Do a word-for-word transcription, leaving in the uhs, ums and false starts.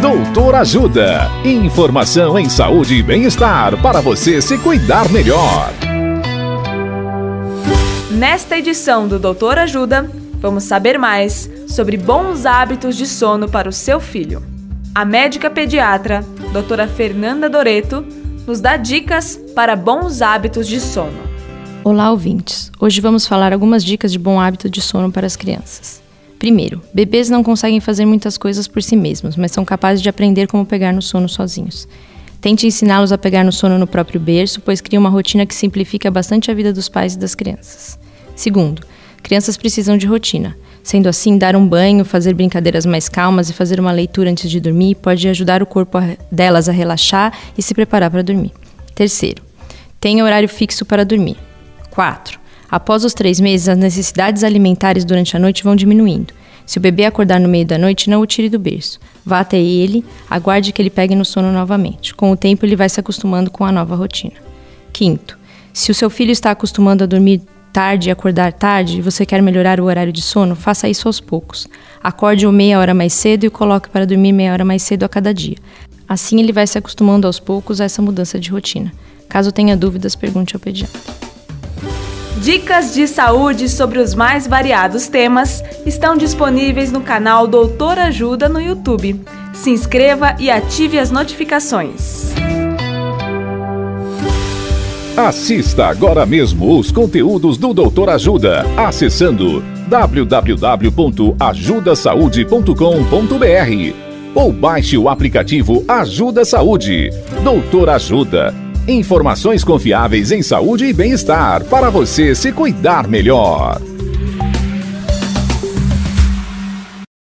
Doutor Ajuda. Informação em saúde e bem-estar para você se cuidar melhor. Nesta edição do Doutor Ajuda, vamos saber mais sobre bons hábitos de sono para o seu filho. A médica pediatra, doutora Fernanda Doreto, nos dá dicas para bons hábitos de sono. Olá, ouvintes. Hoje vamos falar algumas dicas de bom hábito de sono para as crianças. Primeiro, bebês não conseguem fazer muitas coisas por si mesmos, mas são capazes de aprender como pegar no sono sozinhos. Tente ensiná-los a pegar no sono no próprio berço, pois cria uma rotina que simplifica bastante a vida dos pais e das crianças. Segundo, crianças precisam de rotina. Sendo assim, dar um banho, fazer brincadeiras mais calmas e fazer uma leitura antes de dormir pode ajudar o corpo delas a relaxar e se preparar para dormir. Terceiro, tenha horário fixo para dormir. Quatro, após os três meses, as necessidades alimentares durante a noite vão diminuindo. Se o bebê acordar no meio da noite, não o tire do berço. Vá até ele, aguarde que ele pegue no sono novamente. Com o tempo, ele vai se acostumando com a nova rotina. Quinto, se o seu filho está acostumando a dormir tarde e acordar tarde e você quer melhorar o horário de sono, faça isso aos poucos. Acorde-o meia hora mais cedo e o coloque para dormir meia hora mais cedo a cada dia. Assim, ele vai se acostumando aos poucos a essa mudança de rotina. Caso tenha dúvidas, pergunte ao pediatra. Dicas de saúde sobre os mais variados temas estão disponíveis no canal Doutor Ajuda no YouTube. Se inscreva e ative as notificações. Assista agora mesmo os conteúdos do Doutor Ajuda acessando w w w ponto ajuda saúde ponto com ponto b r ou baixe o aplicativo Ajuda Saúde. Doutor Ajuda. Informações confiáveis em saúde e bem-estar para você se cuidar melhor.